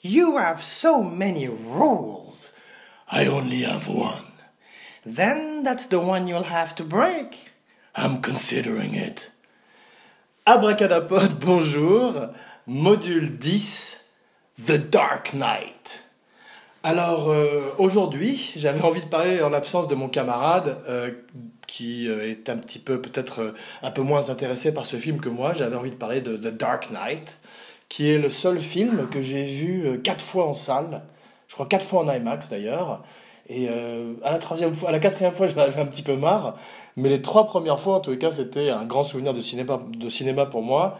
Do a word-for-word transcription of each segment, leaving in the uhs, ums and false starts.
You have so many rules. I only have one. Then that's the one you'll have to break. I'm considering it. Abracadapod, bonjour. Module dix, The Dark Knight. Alors, euh, aujourd'hui, j'avais envie de parler en l'absence de mon camarade, euh, qui est un petit peu, peut-être, euh, un peu moins intéressé par ce film que moi. J'avais envie de parler de The Dark Knight, qui est le seul film que j'ai vu euh, quatre fois en salle. Je crois quatre fois en IMAX, d'ailleurs. Et euh, à la troisième fois, à la quatrième fois, j'en avais un petit peu marre. Mais les trois premières fois, en tout cas, c'était un grand souvenir de cinéma, de cinéma pour moi.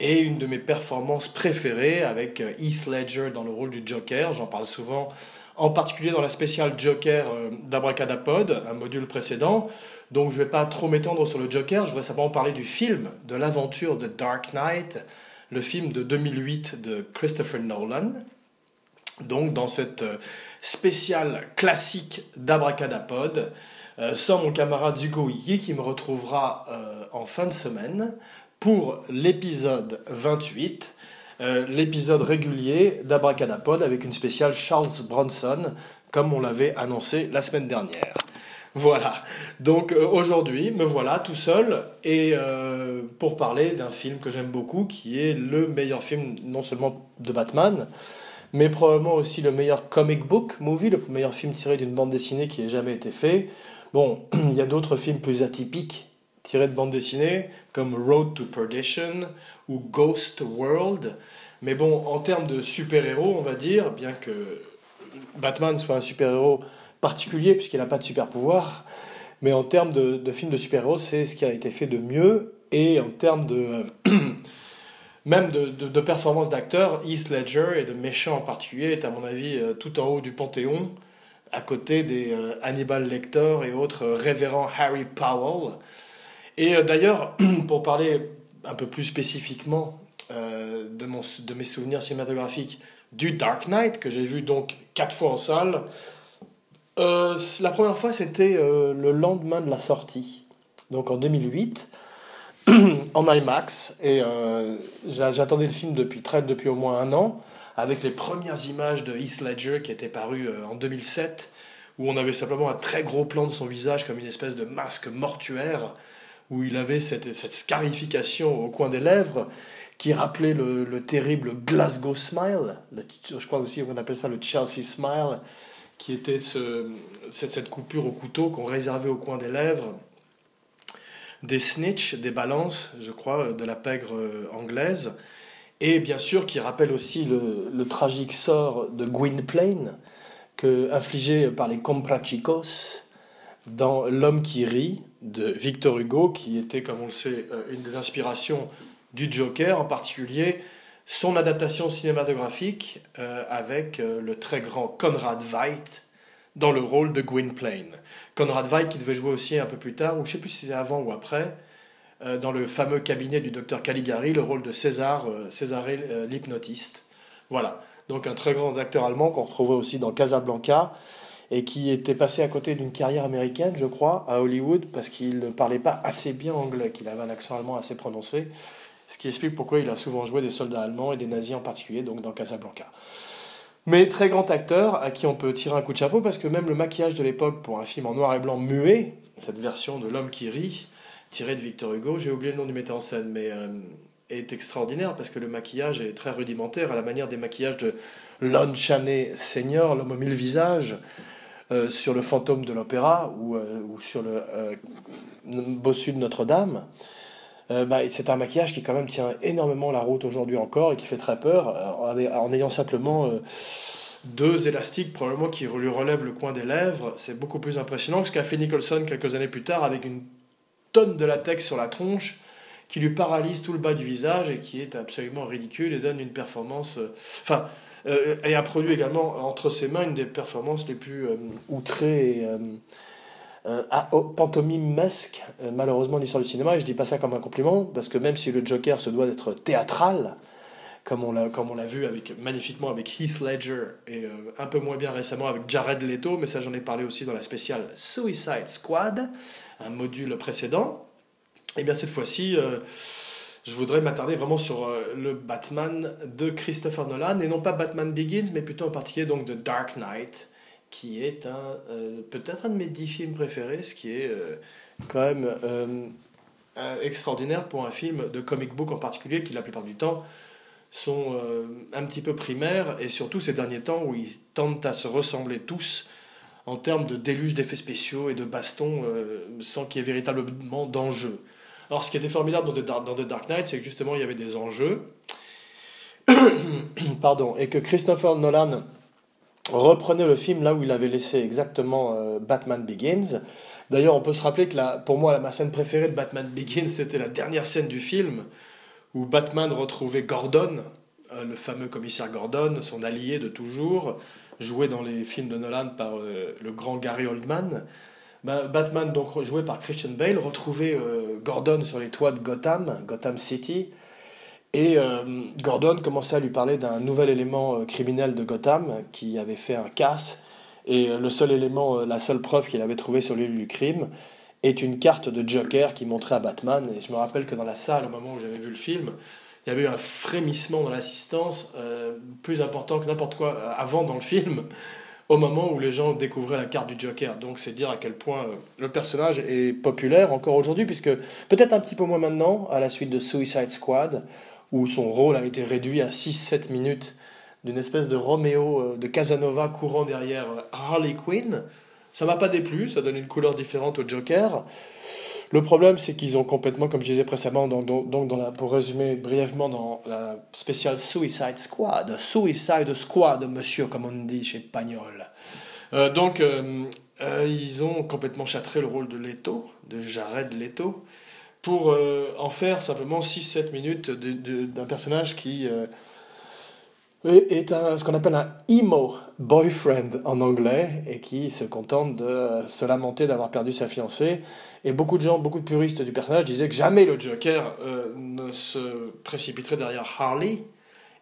Et une de mes performances préférées avec Heath Ledger dans le rôle du Joker. J'en parle souvent, en particulier dans la spéciale Joker d'Abracadapod, un module précédent. Donc je ne vais pas trop m'étendre sur le Joker. Je voudrais simplement parler du film, de l'aventure de Dark Knight, le film de deux mille huit de Christopher Nolan. Donc dans cette spéciale classique d'Abracadapod, euh, sans mon camarade Hugo Hickey qui me retrouvera euh, en fin de semaine pour l'épisode vingt-huit, euh, l'épisode régulier d'Abracadapod avec une spéciale Charles Bronson, comme on l'avait annoncé la semaine dernière. Voilà, donc euh, aujourd'hui, me voilà tout seul, et euh, pour parler d'un film que j'aime beaucoup, qui est le meilleur film non seulement de Batman, mais probablement aussi le meilleur comic book movie, le meilleur film tiré d'une bande dessinée qui ait jamais été fait. Bon, il y a d'autres films plus atypiques tirés de bande dessinée, comme Road to Perdition ou Ghost World. Mais bon, en termes de super-héros, on va dire, bien que Batman soit un super-héros particulier, puisqu'il n'a pas de super-pouvoir, mais en termes de, de films de super-héros, c'est ce qui a été fait de mieux, et en termes de... Même de, de, de performance d'acteur, Heath Ledger, et de méchant en particulier, est à mon avis euh, tout en haut du Panthéon, à côté des euh, Hannibal Lecter et autres euh, révérends Harry Powell. Et euh, d'ailleurs, pour parler un peu plus spécifiquement euh, de, mon, de mes souvenirs cinématographiques du Dark Knight, que j'ai vu donc quatre fois en salle, euh, la première fois c'était euh, le lendemain de la sortie, donc en deux mille huit, en IMAX, et euh, j'attendais le film depuis, très, depuis au moins un an, avec les premières images de Heath Ledger qui étaient parues euh, en deux mille sept, où on avait simplement un très gros plan de son visage comme une espèce de masque mortuaire, où il avait cette, cette scarification au coin des lèvres, qui rappelait le, le terrible Glasgow Smile, le, je crois aussi qu'on appelle ça le Chelsea Smile, qui était ce, cette, cette coupure au couteau qu'on réservait au coin des lèvres, des snitchs, des balances, je crois, de la pègre anglaise, et bien sûr qui rappelle aussi le, le tragique sort de Gwynplaine, que, infligé par les Comprachicos dans L'homme qui rit de Victor Hugo, qui était, comme on le sait, une des inspirations du Joker, en particulier son adaptation cinématographique euh, avec euh, le très grand Conrad Veidt, dans le rôle de Gwynplaine. Conrad Veidt qui devait jouer aussi un peu plus tard, ou je ne sais plus si c'est avant ou après, euh, dans le fameux cabinet du docteur Caligari, le rôle de César, euh, Césaré euh, l'hypnotiste. Voilà, donc un très grand acteur allemand qu'on retrouvait aussi dans Casablanca, et qui était passé à côté d'une carrière américaine, je crois, à Hollywood, parce qu'il ne parlait pas assez bien anglais, qu'il avait un accent allemand assez prononcé, ce qui explique pourquoi il a souvent joué des soldats allemands et des nazis en particulier, donc dans Casablanca. Mais très grand acteur à qui on peut tirer un coup de chapeau, parce que même le maquillage de l'époque pour un film en noir et blanc muet, cette version de L'homme qui rit, tirée de Victor Hugo, j'ai oublié le nom du metteur en scène, mais euh, est extraordinaire, parce que le maquillage est très rudimentaire, à la manière des maquillages de Lon Chaney senior, l'homme aux mille visages, euh, sur le fantôme de l'opéra, ou, euh, ou sur le euh, bossu de Notre-Dame. Euh, bah, c'est un maquillage qui quand même tient énormément la route aujourd'hui encore et qui fait très peur euh, en ayant simplement euh, deux élastiques probablement qui lui relèvent le coin des lèvres. C'est beaucoup plus impressionnant que ce qu'a fait Nicholson quelques années plus tard avec une tonne de latex sur la tronche qui lui paralyse tout le bas du visage et qui est absolument ridicule et donne une performance... Euh, enfin, euh, et a produit également entre ses mains une des performances les plus euh, outrées et... Euh, Euh, à oh, pantomimesque, euh, malheureusement, l'histoire du cinéma, et je dis pas ça comme un compliment, parce que même si le Joker se doit d'être théâtral, comme on l'a, comme on l'a vu avec, magnifiquement avec Heath Ledger, et euh, un peu moins bien récemment avec Jared Leto, mais ça j'en ai parlé aussi dans la spéciale Suicide Squad, un module précédent, et bien cette fois-ci... Euh, je voudrais m'attarder vraiment sur euh, le Batman de Christopher Nolan, et non pas Batman Begins, mais plutôt en particulier donc de Dark Knight, qui est un euh, peut-être un de mes dix films préférés, ce qui est euh, quand même euh, extraordinaire pour un film de comic book en particulier, qui la plupart du temps sont euh, un petit peu primaires, et surtout ces derniers temps où ils tentent à se ressembler tous en termes de déluge d'effets spéciaux et de bastons euh, sans qu'il y ait véritablement d'enjeu. Alors ce qui était formidable dans The Dark, dans The Dark Knight, c'est que justement il y avait des enjeux pardon, et que Christopher Nolan reprenait le film là où il avait laissé exactement euh, Batman Begins. D'ailleurs on peut se rappeler que la, pour moi ma scène préférée de Batman Begins, c'était la dernière scène du film où Batman retrouvait Gordon, euh, le fameux commissaire Gordon, son allié de toujours, joué dans les films de Nolan par euh, le grand Gary Oldman. Ben, Batman, donc joué par Christian Bale, retrouvait euh, Gordon sur les toits de Gotham, Gotham City, et euh, Gordon commençait à lui parler d'un nouvel élément euh, criminel de Gotham qui avait fait un casse, et euh, le seul élément, euh, la seule preuve qu'il avait trouvée sur l'île du crime est une carte de Joker qui montrait à Batman. Et je me rappelle que dans la salle, au moment où j'avais vu le film, il y avait eu un frémissement dans l'assistance, euh, plus important que n'importe quoi euh, avant dans le film, au moment où les gens découvraient la carte du Joker. Donc c'est dire à quel point euh, le personnage est populaire encore aujourd'hui, puisque peut-être un petit peu moins maintenant, à la suite de Suicide Squad, où son rôle a été réduit à six sept minutes, d'une espèce de Roméo, euh, de Casanova courant derrière Harley Quinn. Ça m'a pas déplu, ça donne une couleur différente au Joker. Le problème, c'est qu'ils ont complètement, comme je disais précédemment, donc dans, dans, dans la, pour résumer brièvement, dans la spéciale Suicide Squad, Suicide Squad, monsieur, comme on dit chez Pagnol. Euh, donc, euh, euh, ils ont complètement châtré le rôle de Leto, de Jared Leto, pour euh, en faire simplement six sept minutes de, de, d'un personnage qui... Euh, est un, ce qu'on appelle un emo boyfriend en anglais, et qui se contente de se lamenter d'avoir perdu sa fiancée. Et beaucoup de gens, beaucoup de puristes du personnage disaient que jamais le Joker euh, ne se précipiterait derrière Harley,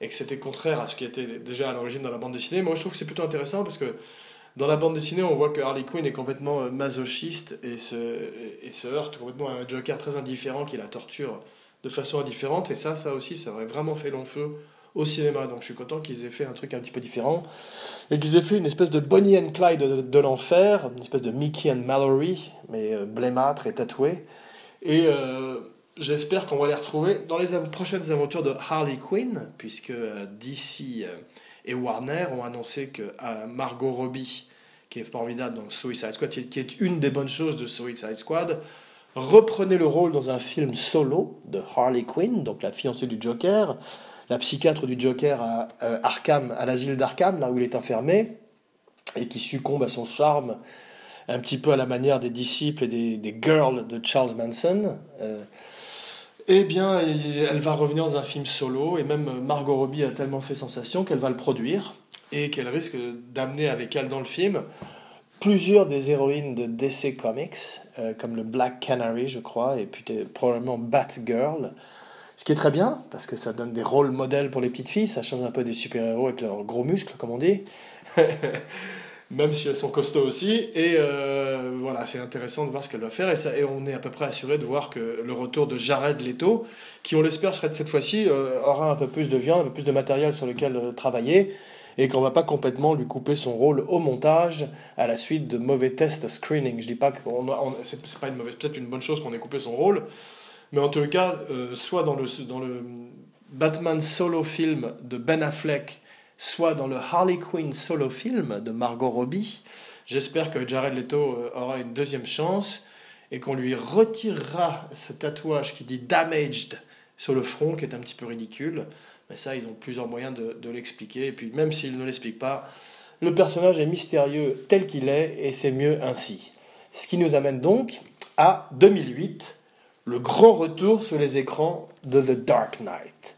et que c'était contraire à ce qui était déjà à l'origine dans la bande dessinée. Moi je trouve que c'est plutôt intéressant, parce que dans la bande dessinée on voit que Harley Quinn est complètement masochiste et se, et se heurte complètement à un Joker très indifférent qui la torture de façon indifférente, et ça, ça aussi ça aurait vraiment fait long feu au cinéma. Donc je suis content qu'ils aient fait un truc un petit peu différent, et qu'ils aient fait une espèce de Bonnie and Clyde de, de, de l'enfer, une espèce de Mickey and Mallory, mais euh, blémâtre et tatoué. Et euh, j'espère qu'on va les retrouver dans les av- prochaines aventures de Harley Quinn, puisque euh, D C euh, et Warner ont annoncé que euh, Margot Robbie, qui est formidable dans Suicide Squad, qui est une des bonnes choses de Suicide Squad, reprenait le rôle dans un film solo de Harley Quinn, donc la fiancée du Joker, la psychiatre du Joker à Arkham, à l'asile d'Arkham, là où il est enfermé, et qui succombe à son charme, un petit peu à la manière des disciples et des, des girls de Charles Manson. Euh, eh bien, elle va revenir dans un film solo, et même Margot Robbie a tellement fait sensation qu'elle va le produire, et qu'elle risque d'amener avec elle dans le film plusieurs des héroïnes de D C Comics, euh, comme le Black Canary, je crois, et puis probablement Batgirl. Ce qui est très bien, parce que ça donne des rôles modèles pour les petites filles, ça change un peu des super-héros avec leurs gros muscles, comme on dit, même si elles sont costauds aussi, et euh, voilà, c'est intéressant de voir ce qu'elles doivent faire, et, ça, et on est à peu près assuré de voir que le retour de Jared Leto, qui on l'espère sera, cette fois-ci, euh, aura un peu plus de viande, un peu plus de matériel sur lequel euh, travailler, et qu'on ne va pas complètement lui couper son rôle au montage, à la suite de mauvais tests screening. Je dis pas que c'est, c'est pas une mauvaise, peut-être une bonne chose qu'on ait coupé son rôle, mais en tout cas, euh, soit dans le, dans le Batman solo film de Ben Affleck, soit dans le Harley Quinn solo film de Margot Robbie, j'espère que Jared Leto euh, aura une deuxième chance, et qu'on lui retirera ce tatouage qui dit « damaged » sur le front, qui est un petit peu ridicule, mais ça, ils ont plusieurs moyens de, de l'expliquer, et puis même s'ils ne l'expliquent pas, le personnage est mystérieux tel qu'il est, et c'est mieux ainsi. Ce qui nous amène donc à deux mille huit, le grand retour sur les écrans de The Dark Knight.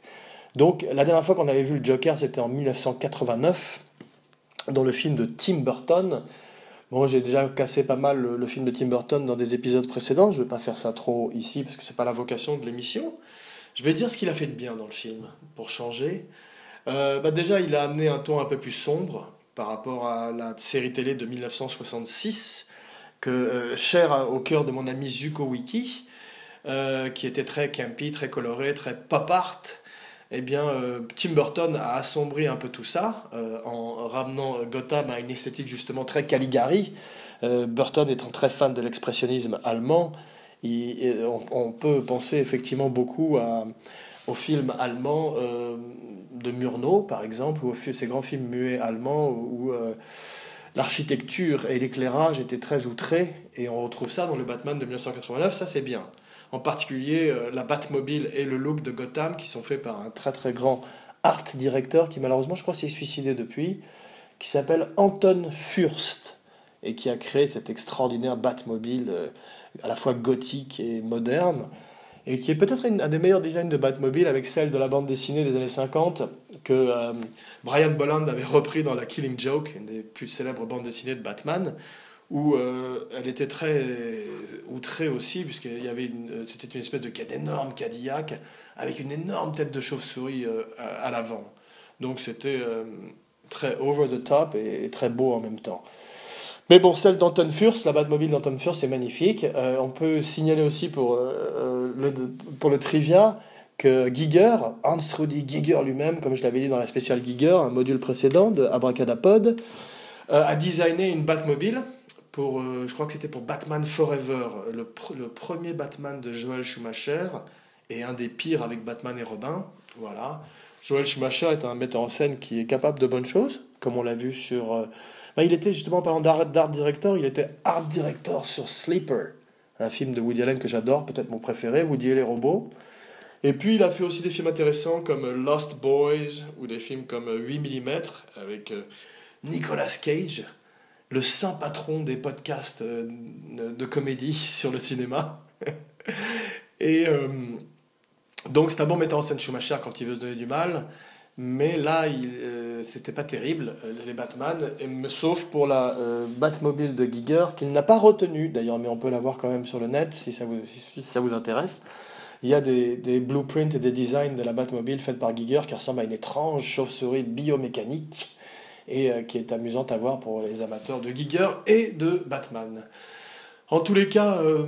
Donc, la dernière fois qu'on avait vu le Joker, c'était en dix-neuf cent quatre-vingt-neuf, dans le film de Tim Burton. Bon, j'ai déjà cassé pas mal le, le film de Tim Burton dans des épisodes précédents, je ne vais pas faire ça trop ici, parce que ce n'est pas la vocation de l'émission. Je vais dire ce qu'il a fait de bien dans le film, pour changer. Euh, bah déjà, il a amené un ton un peu plus sombre, par rapport à la série télé de dix-neuf cent soixante-six, que, euh, chère au cœur de mon ami Zuko Wiki, euh, qui était très campy, très coloré, très pop art. Eh bien, euh, Tim Burton a assombri un peu tout ça euh, en ramenant Gotham à une esthétique justement très Caligari. Euh, Burton étant très fan de l'expressionnisme allemand, il, on, on peut penser effectivement beaucoup à, aux films allemands euh, de Murnau, par exemple, ou aux, ces grands films muets allemands où, où euh, l'architecture et l'éclairage étaient très outrés, et on retrouve ça dans le Batman de mille neuf cent quatre-vingt-neuf, ça c'est bien. En particulier euh, la Batmobile et le look de Gotham qui sont faits par un très très grand art directeur qui malheureusement je crois s'est suicidé depuis, qui s'appelle Anton Furst et qui a créé cette extraordinaire Batmobile euh, à la fois gothique et moderne et qui est peut-être un des meilleurs designs de Batmobile avec celle de la bande dessinée des années cinquante que euh, Brian Bolland avait repris dans la Killing Joke, une des plus célèbres bandes dessinées de Batman, où euh, elle était très outrée aussi, puisqu'il y avait une, c'était une espèce de d'énorme Cadillac avec une énorme tête de chauve-souris euh, à, à l'avant. Donc c'était euh, très over the top et, et très beau en même temps. Mais bon, celle d'Anton Furst, la Batmobile d'Anton Furst est magnifique. Euh, on peut signaler aussi pour, euh, le, pour le trivia que Giger, Hans-Rudi Giger lui-même, comme je l'avais dit dans la spéciale Giger, un module précédent de Abracadapod, euh, a designé une Batmobile. Pour, euh, je crois que c'était pour Batman Forever, le, pr- le premier Batman de Joel Schumacher, et un des pires avec Batman et Robin. Voilà. Joel Schumacher est un metteur en scène qui est capable de bonnes choses, comme on l'a vu sur... Euh... Ben, il était, justement, en parlant d'art, d'art director, il était art director sur Sleeper, un film de Woody Allen que j'adore, peut-être mon préféré, Woody et les robots. Et puis, il a fait aussi des films intéressants comme Lost Boys, ou des films comme huit millimètres, avec euh, Nicolas Cage, le saint patron des podcasts de comédie sur le cinéma. Et euh, donc c'est un bon metteur en scène Schumacher quand il veut se donner du mal, mais là il, euh, c'était pas terrible, les Batman, et, sauf pour la euh, Batmobile de Giger, qu'il n'a pas retenue d'ailleurs, mais on peut la voir quand même sur le net si ça vous, si, si ça vous intéresse. Il y a des, des blueprints et des designs de la Batmobile faits par Giger qui ressemblent à une étrange chauve-souris biomécanique, et euh, qui est amusante à voir pour les amateurs de Giger et de Batman. En tous les cas, euh,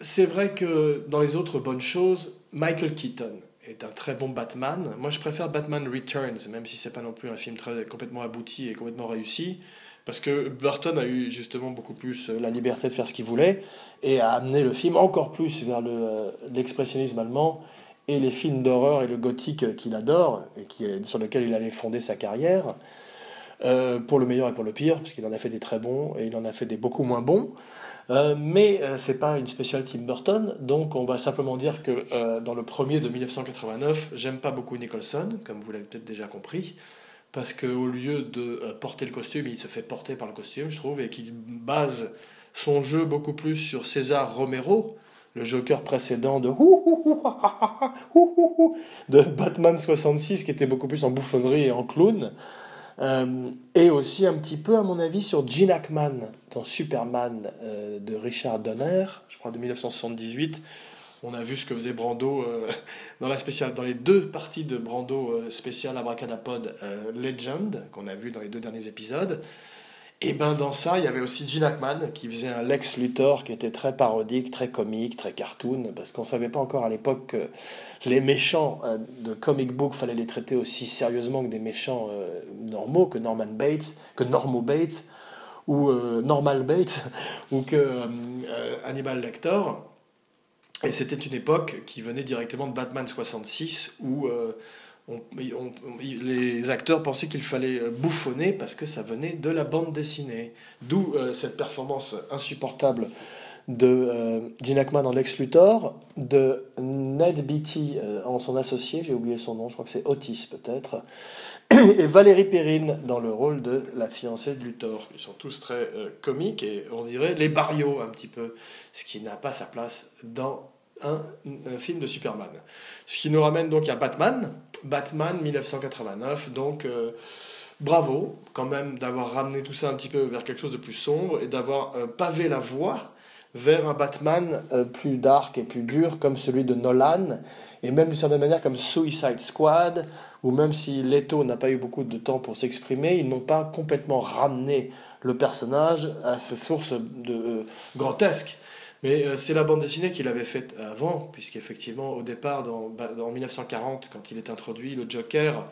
c'est vrai que dans les autres bonnes choses, Michael Keaton est un très bon Batman. Moi, je préfère Batman Returns, même si c'est pas non plus un film très, complètement abouti et complètement réussi, parce que Burton a eu justement beaucoup plus la liberté de faire ce qu'il voulait, et a amené le film encore plus vers le, euh, l'expressionnisme allemand, et les films d'horreur et le gothique qu'il adore, et qui, sur lequel il allait fonder sa carrière, Euh, pour le meilleur et pour le pire, parce qu'il en a fait des très bons et il en a fait des beaucoup moins bons, euh, mais euh, c'est pas une spéciale Tim Burton, donc on va simplement dire que euh, dans le premier de mille neuf cent quatre-vingt-neuf, j'aime pas beaucoup Nicholson, comme vous l'avez peut-être déjà compris, parce qu'au lieu de euh, porter le costume, il se fait porter par le costume, je trouve, et qu'il base son jeu beaucoup plus sur César Romero, le Joker précédent de de Batman soixante-six, qui était beaucoup plus en bouffonnerie et en clown. Euh, et aussi un petit peu à mon avis sur Gene Hackman dans Superman euh, de Richard Donner, je crois de mille neuf cent soixante-dix-huit. On a vu ce que faisait Brando euh, dans la spéciale, dans les deux parties de Brando euh, spécial Abracadapod euh, Legend qu'on a vu dans les deux derniers épisodes. Et ben dans ça il y avait aussi Gene Hackman qui faisait un Lex Luthor qui était très parodique, très comique, très cartoon, parce qu'on savait pas encore à l'époque que les méchants de comic book fallait les traiter aussi sérieusement que des méchants euh, normaux, que Norman Bates, que Normo Bates ou euh, Normal Bates ou que euh, Hannibal Lecter. Et c'était une époque qui venait directement de Batman soixante-six où euh, On, on, les acteurs pensaient qu'il fallait bouffonner parce que ça venait de la bande dessinée. D'où euh, cette performance insupportable de euh, Gene Hackman en Lex Luthor, de Ned Beatty euh, en son associé, j'ai oublié son nom, je crois que c'est Otis peut-être, et Valérie Perrine dans le rôle de la fiancée de Luthor. Ils sont tous très euh, comiques et on dirait les Barrios un petit peu, ce qui n'a pas sa place dans un, un film de Superman. Ce qui nous ramène donc à Batman, Batman mille neuf cent quatre-vingt-neuf, donc euh, bravo quand même d'avoir ramené tout ça un petit peu vers quelque chose de plus sombre et d'avoir euh, pavé la voie vers un Batman euh, plus dark et plus dur comme celui de Nolan, et même d'une certaine manière comme Suicide Squad, où même si Leto n'a pas eu beaucoup de temps pour s'exprimer, ils n'ont pas complètement ramené le personnage à ses sources de, euh, grotesques. Mais euh, c'est la bande dessinée qu'il avait faite avant, puisqu'effectivement, au départ, dans, bah, en mille neuf cent quarante, quand il est introduit, le Joker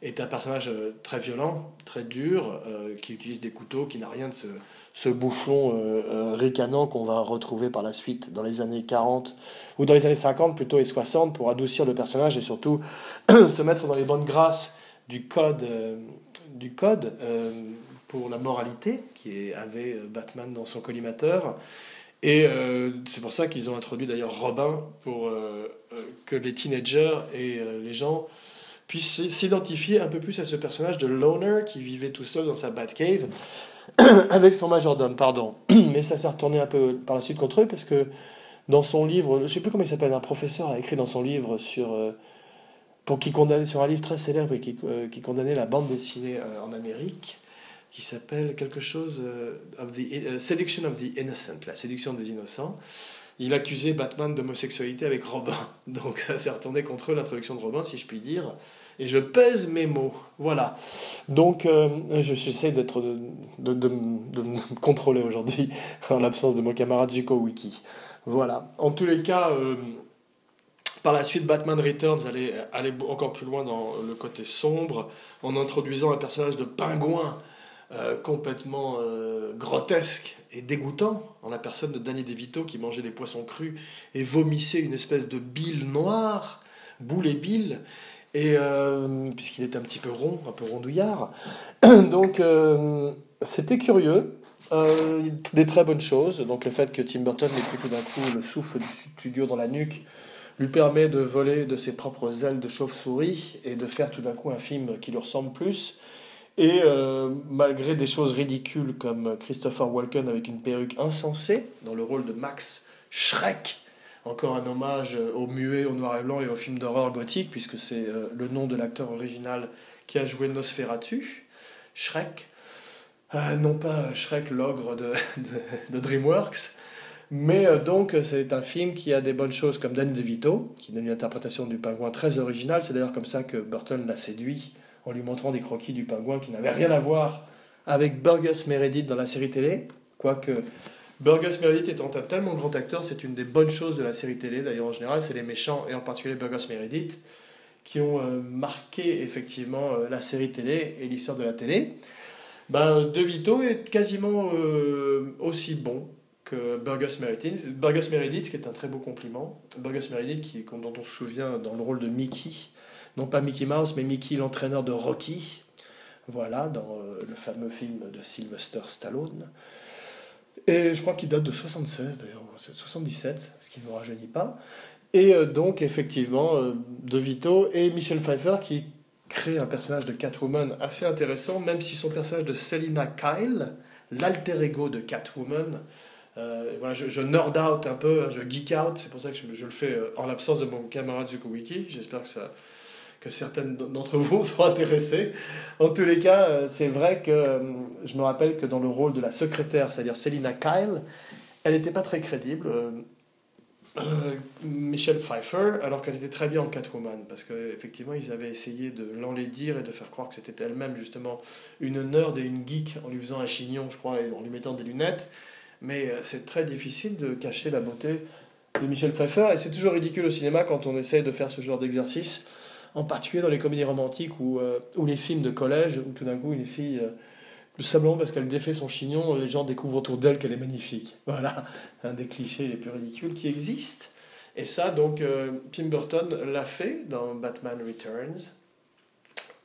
est un personnage euh, très violent, très dur, euh, qui utilise des couteaux, qui n'a rien de ce, ce bouffon euh, euh, ricanant qu'on va retrouver par la suite dans les années quarante, ou dans les années cinquante plutôt, et soixante, pour adoucir le personnage et surtout se mettre dans les bandes grasses du code, euh, du code euh, pour la moralité, qui avait Batman dans son collimateur. Et euh, c'est pour ça qu'ils ont introduit d'ailleurs Robin, pour euh, que les teenagers et euh, les gens puissent s'identifier un peu plus à ce personnage de loner qui vivait tout seul dans sa Batcave avec son majordome, pardon. Mais ça s'est retourné un peu par la suite contre eux, parce que dans son livre, je ne sais plus comment il s'appelle, un professeur a écrit dans son livre sur... Euh, pour qui condamnait, sur un livre très célèbre et qui, euh, qui condamnait la bande dessinée euh, en Amérique, qui s'appelle quelque chose euh, of the, uh, Seduction of the Innocent, la séduction des innocents. Il accusait Batman d'homosexualité avec Robin. Donc ça s'est retourné contre eux, l'introduction de Robin, si je puis dire. Et je pèse mes mots. Voilà. Donc euh, j'essaie d'être de, de, de, de me contrôler aujourd'hui en l'absence de mon camarade Jiko Wiki. Voilà. En tous les cas, euh, par la suite, Batman Returns allait, allait encore plus loin dans le côté sombre, en introduisant un personnage de pingouin Euh, complètement euh, grotesque et dégoûtant, en la personne de Danny DeVito, qui mangeait des poissons crus et vomissait une espèce de bile noire, boule et bile, et, euh, puisqu'il était un petit peu rond, un peu rondouillard. Donc euh, c'était curieux, euh, des très bonnes choses. Donc le fait que Tim Burton n'ait pris tout d'un coup le souffle du studio dans la nuque lui permet de voler de ses propres ailes de chauve-souris et de faire tout d'un coup un film qui lui ressemble plus. Et euh, malgré des choses ridicules comme Christopher Walken avec une perruque insensée, dans le rôle de Max Schreck, encore un hommage au muet, au noir et blanc et au film d'horreur gothique, puisque c'est euh, le nom de l'acteur original qui a joué Nosferatu, Schreck, euh, non pas Schreck l'ogre de, de, de DreamWorks, mais euh, donc c'est un film qui a des bonnes choses comme Danny DeVito, qui donne une interprétation du pingouin très originale. C'est d'ailleurs comme ça que Burton l'a séduit, en lui montrant des croquis du pingouin qui n'avaient rien à voir avec Burgess Meredith dans la série télé, quoique Burgess Meredith étant un tellement grand acteur, c'est une des bonnes choses de la série télé, d'ailleurs en général, c'est les méchants, et en particulier Burgess Meredith, qui ont euh, marqué effectivement euh, la série télé et l'histoire de la télé. Ben, De Vito est quasiment euh, aussi bon que Burgess Meredith, Burgess Meredith, ce qui est un très beau compliment, Burgess Meredith qui, dont on se souvient dans le rôle de Mickey, non pas Mickey Mouse, mais Mickey, l'entraîneur de Rocky, voilà, dans euh, le fameux film de Sylvester Stallone, et je crois qu'il date de soixante-seize d'ailleurs, soixante-dix-sept, ce qui ne nous rajeunit pas, et euh, donc effectivement, euh, De Vito et Michelle Pfeiffer qui créent un personnage de Catwoman assez intéressant, même si son personnage de Selina Kyle, l'alter ego de Catwoman, Euh, voilà, je, je nerd out un peu, hein, je geek out, c'est pour ça que je, je le fais euh, en l'absence de mon camarade Zuko Wiki. J'espère que, ça, que certaines d'entre vous sont intéressées. En tous les cas, euh, c'est vrai que euh, je me rappelle que dans le rôle de la secrétaire, c'est-à-dire Selina Kyle, elle n'était pas très crédible, euh, euh, Michelle Pfeiffer, alors qu'elle était très bien en Catwoman, parce qu'effectivement ils avaient essayé de l'enlaidir et de faire croire que c'était elle-même justement une nerd et une geek, en lui faisant un chignon je crois et en lui mettant des lunettes. Mais c'est très difficile de cacher la beauté de Michelle Pfeiffer, et c'est toujours ridicule au cinéma quand on essaye de faire ce genre d'exercice, en particulier dans les comédies romantiques ou euh, les films de collège, où tout d'un coup une fille, euh, tout simplement parce qu'elle défait son chignon, les gens découvrent autour d'elle qu'elle est magnifique. Voilà, un des clichés les plus ridicules qui existent. Et ça, donc, euh, Tim Burton l'a fait dans Batman Returns.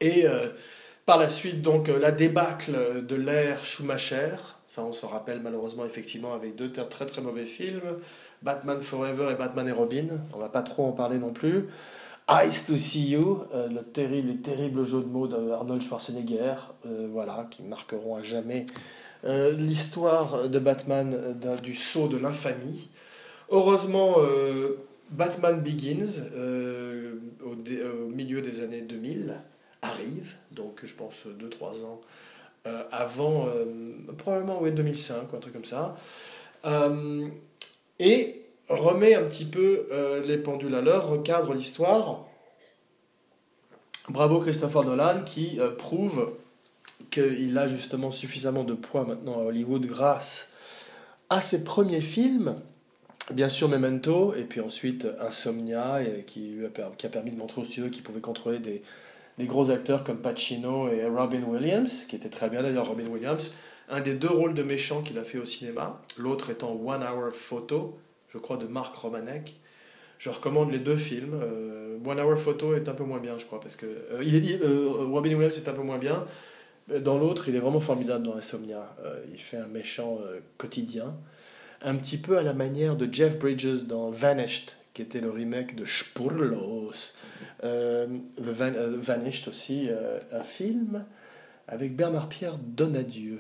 Et euh, par la suite, donc, la débâcle de l'ère Schumacher. Ça, on s'en rappelle malheureusement, effectivement, avec deux très très mauvais films, Batman Forever et Batman et Robin. On va pas trop en parler non plus. Eyes to See You, euh, le terrible et terrible jeu de mots d'Arnold Schwarzenegger, euh, voilà, qui marqueront à jamais euh, l'histoire de Batman du saut de l'infamie. Heureusement, euh, Batman Begins, euh, au, dé, au milieu des années deux mille, arrive, donc je pense deux trois ans Euh, avant, euh, probablement ouais, deux mille cinq, ou un truc comme ça, euh, et remet un petit peu euh, les pendules à l'heure, recadre l'histoire. Bravo Christopher Nolan, qui euh, prouve qu'il a justement suffisamment de poids maintenant à Hollywood grâce à ses premiers films, bien sûr Memento, et puis ensuite Insomnia, et qui, lui a per... qui a permis de montrer au studio qu'il pouvait contrôler des... des gros acteurs comme Pacino et Robin Williams, qui était très bien d'ailleurs Robin Williams, un des deux rôles de méchant qu'il a fait au cinéma, l'autre étant One Hour Photo, je crois, de Mark Romanek. Je recommande les deux films. Euh, One Hour Photo est un peu moins bien, je crois, parce que euh, il est, euh, Robin Williams est un peu moins bien. Dans l'autre, il est vraiment formidable dans Insomnia. Euh, il fait un méchant euh, quotidien, un petit peu à la manière de Jeff Bridges dans Vanished, qui était le remake de Spurlos. Euh, Van, euh, Vanished aussi, euh, un film avec Bernard-Pierre Donadieu,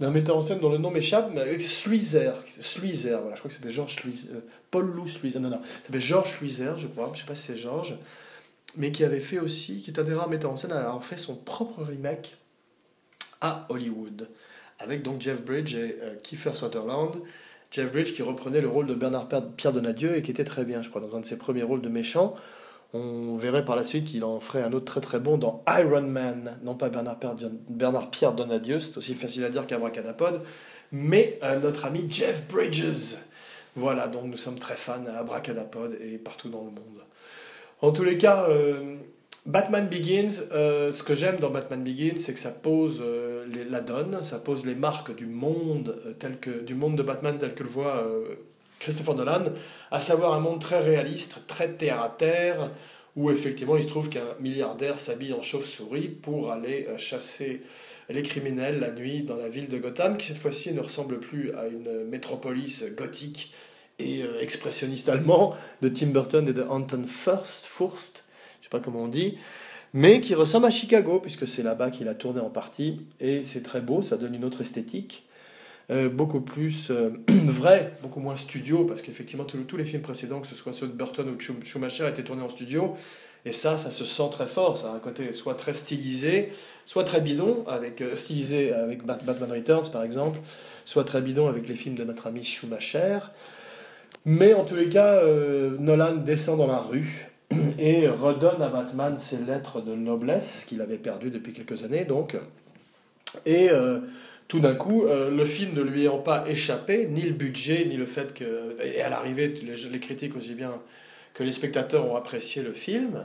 d'un metteur en scène dont le nom m'échappe, mais avec Sluizer, Sluizer, voilà, je crois que c'était Georges Sluizer, euh, Paul Lou Sluizer, non, non, c'était Georges Sluizer, je crois, je sais pas si c'est Georges, mais qui avait fait aussi, qui est un des rares metteurs en scène à avoir fait son propre remake à Hollywood, avec donc Jeff Bridges et euh, Kiefer Sutherland, Jeff Bridges qui reprenait le rôle de Bernard-Pierre Donadieu et qui était très bien, je crois, dans un de ses premiers rôles de méchant. On verrait par la suite qu'il en ferait un autre très très bon dans Iron Man, non pas Bernard-Pierre Donadieu, c'est aussi facile à dire qu'Abracadapod, mais notre ami Jeff Bridges. Voilà, donc nous sommes très fans à Abracadapod et partout dans le monde. En tous les cas, euh, Batman Begins, euh, ce que j'aime dans Batman Begins, c'est que ça pose euh, les, la donne, ça pose les marques du monde, euh, tel que, du monde de Batman tel que le voit... Euh, Christopher Nolan, à savoir un monde très réaliste, très terre-à-terre, où effectivement il se trouve qu'un milliardaire s'habille en chauve-souris pour aller chasser les criminels la nuit dans la ville de Gotham, qui cette fois-ci ne ressemble plus à une métropolis gothique et expressionniste allemand de Tim Burton et de Anton Furst, Furst, je sais pas comment on dit, mais qui ressemble à Chicago, puisque c'est là-bas qu'il a tourné en partie, et c'est très beau, ça donne une autre esthétique. Euh, beaucoup plus euh, vrai, beaucoup moins studio, parce qu'effectivement tous les films précédents, que ce soit ceux de Burton ou de Schum- Schumacher, étaient tournés en studio, et ça, ça se sent très fort, ça a un côté soit très stylisé, soit très bidon, avec, euh, stylisé avec Bat- Batman Returns par exemple, soit très bidon avec les films de notre ami Schumacher, mais en tous les cas, euh, Nolan descend dans la rue, et redonne à Batman ses lettres de noblesse, qu'il avait perdues depuis quelques années, donc, et... Euh, Tout d'un coup, euh, le film ne lui ayant pas échappé, ni le budget, ni le fait que... Et à l'arrivée, les, les critiques aussi bien que les spectateurs ont apprécié le film,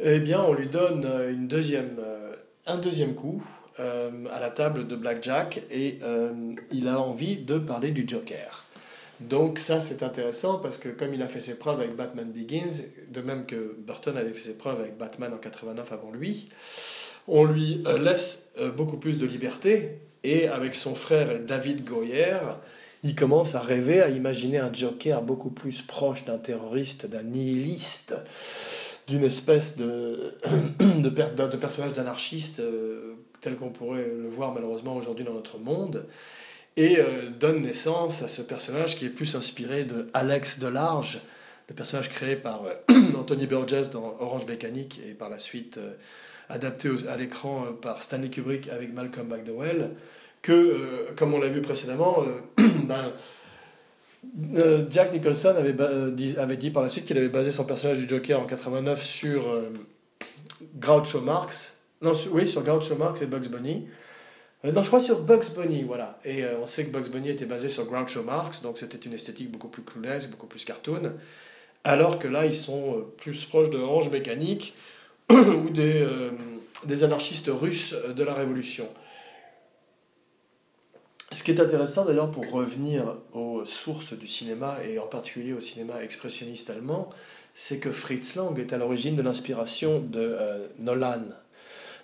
eh bien, on lui donne une deuxième, euh, un deuxième coup euh, à la table de Blackjack, et euh, il a envie de parler du Joker. Donc ça, c'est intéressant, parce que comme il a fait ses preuves avec Batman Begins, de même que Burton avait fait ses preuves avec Batman en quatre-vingt-neuf avant lui, on lui euh, laisse euh, beaucoup plus de liberté. Et avec son frère David Goyer, il commence à rêver, à imaginer un Joker beaucoup plus proche d'un terroriste, d'un nihiliste, d'une espèce de, de, per, de personnage d'anarchiste euh, tel qu'on pourrait le voir malheureusement aujourd'hui dans notre monde, et euh, donne naissance à ce personnage qui est plus inspiré de Alex Delarge, le personnage créé par euh, Anthony Burgess dans Orange Mécanique et par la suite... Euh, adapté à l'écran par Stanley Kubrick avec Malcolm McDowell, que, euh, comme on l'a vu précédemment, euh, ben, euh, Jack Nicholson avait, ba- dit, avait dit par la suite qu'il avait basé son personnage du Joker en quatre-vingt-neuf sur euh, Groucho Marx, non, su- oui, sur Groucho Marx et Bugs Bunny, euh, non, je crois sur Bugs Bunny, voilà, et euh, on sait que Bugs Bunny était basé sur Groucho Marx, donc c'était une esthétique beaucoup plus clownesque, beaucoup plus cartoon, alors que là, ils sont euh, plus proches de Orange Mécanique, ou des, euh, des anarchistes russes de la Révolution. Ce qui est intéressant d'ailleurs pour revenir aux sources du cinéma, et en particulier au cinéma expressionniste allemand, c'est que Fritz Lang est à l'origine de l'inspiration de euh, Nolan,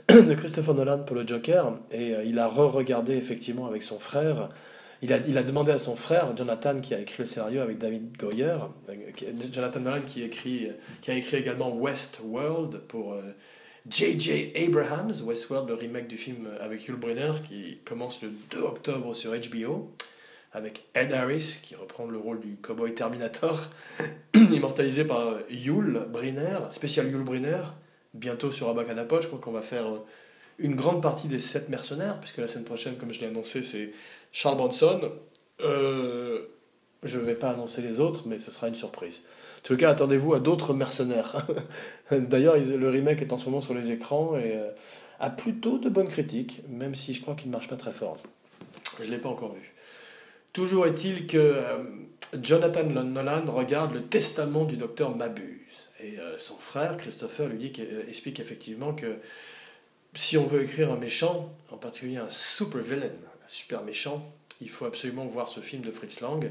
de Christopher Nolan pour le Joker, et euh, il a re-regardé effectivement avec son frère, il a, il a demandé à son frère, Jonathan, qui a écrit le scénario avec David Goyer, qui, Jonathan Nolan qui, écrit, qui a écrit également Westworld pour J J Euh, Abrams, Westworld, le remake du film avec Yul Brynner, qui commence le deux octobre sur H B O, avec Ed Harris, qui reprend le rôle du cowboy Terminator, immortalisé par Yul Brynner, spécial Yul Brynner, bientôt sur Abracadapod, je crois qu'on va faire une grande partie des sept mercenaires, puisque la semaine prochaine, comme je l'ai annoncé, c'est Charles Bronson. Euh, je ne vais pas annoncer les autres, mais ce sera une surprise. En tout cas, attendez-vous à d'autres mercenaires. D'ailleurs, le remake est en ce moment sur les écrans et a plutôt de bonnes critiques, même si je crois qu'il ne marche pas très fort. Je ne l'ai pas encore vu. Toujours est-il que euh, Jonathan Nolan regarde le testament du docteur Mabuse. Et euh, son frère, Christopher, lui dit qu explique effectivement que si on veut écrire un méchant, en particulier un super villain, un super méchant, il faut absolument voir ce film de Fritz Lang.